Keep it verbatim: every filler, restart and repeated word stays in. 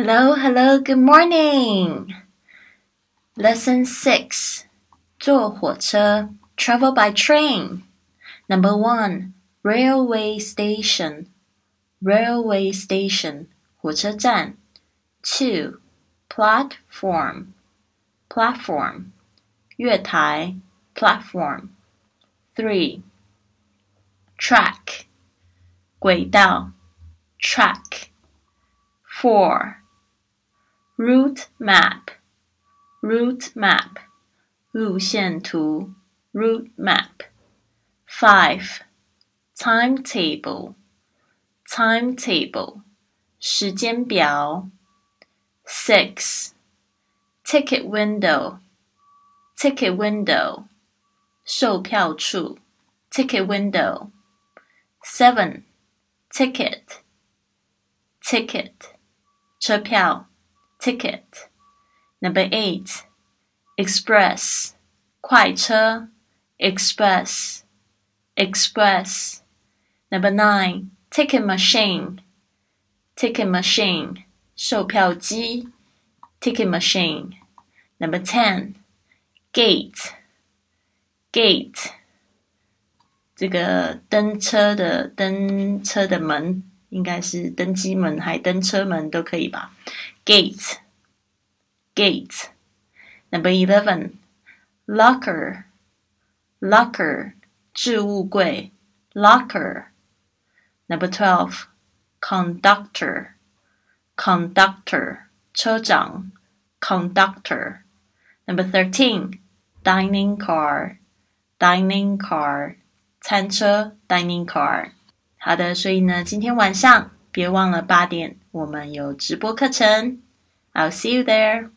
Hello, hello, good morning. Lesson six. 坐火车 travel by train. Number one, railway station. Railway station. 火车站 two. Platform. Platform. 月台 platform. three. Track. 轨道 track. four.Route map, route map, 路线图 route map. five. Timetable, timetable, 时间表 six. Ticket window, ticket window, 售票处 ticket window. seven. Ticket, ticket, 车票Ticket. Number eight. Express. 快车 Express. Express. Number nine. Ticket machine. Ticket machine. 售票机 Ticket machine. Number ten. Gate. Gate. 这个登车的登车的门应该是登机门还登车门都可以吧。Gate, gate. Number eleven, locker, locker. 置物柜 locker. Number twelve, conductor, conductor. 车长 conductor. Number thirteen, dining car, dining car. 餐车 dining car. 好的，所以呢，今天晚上别忘了八点。我们有直播课程 I'll see you there.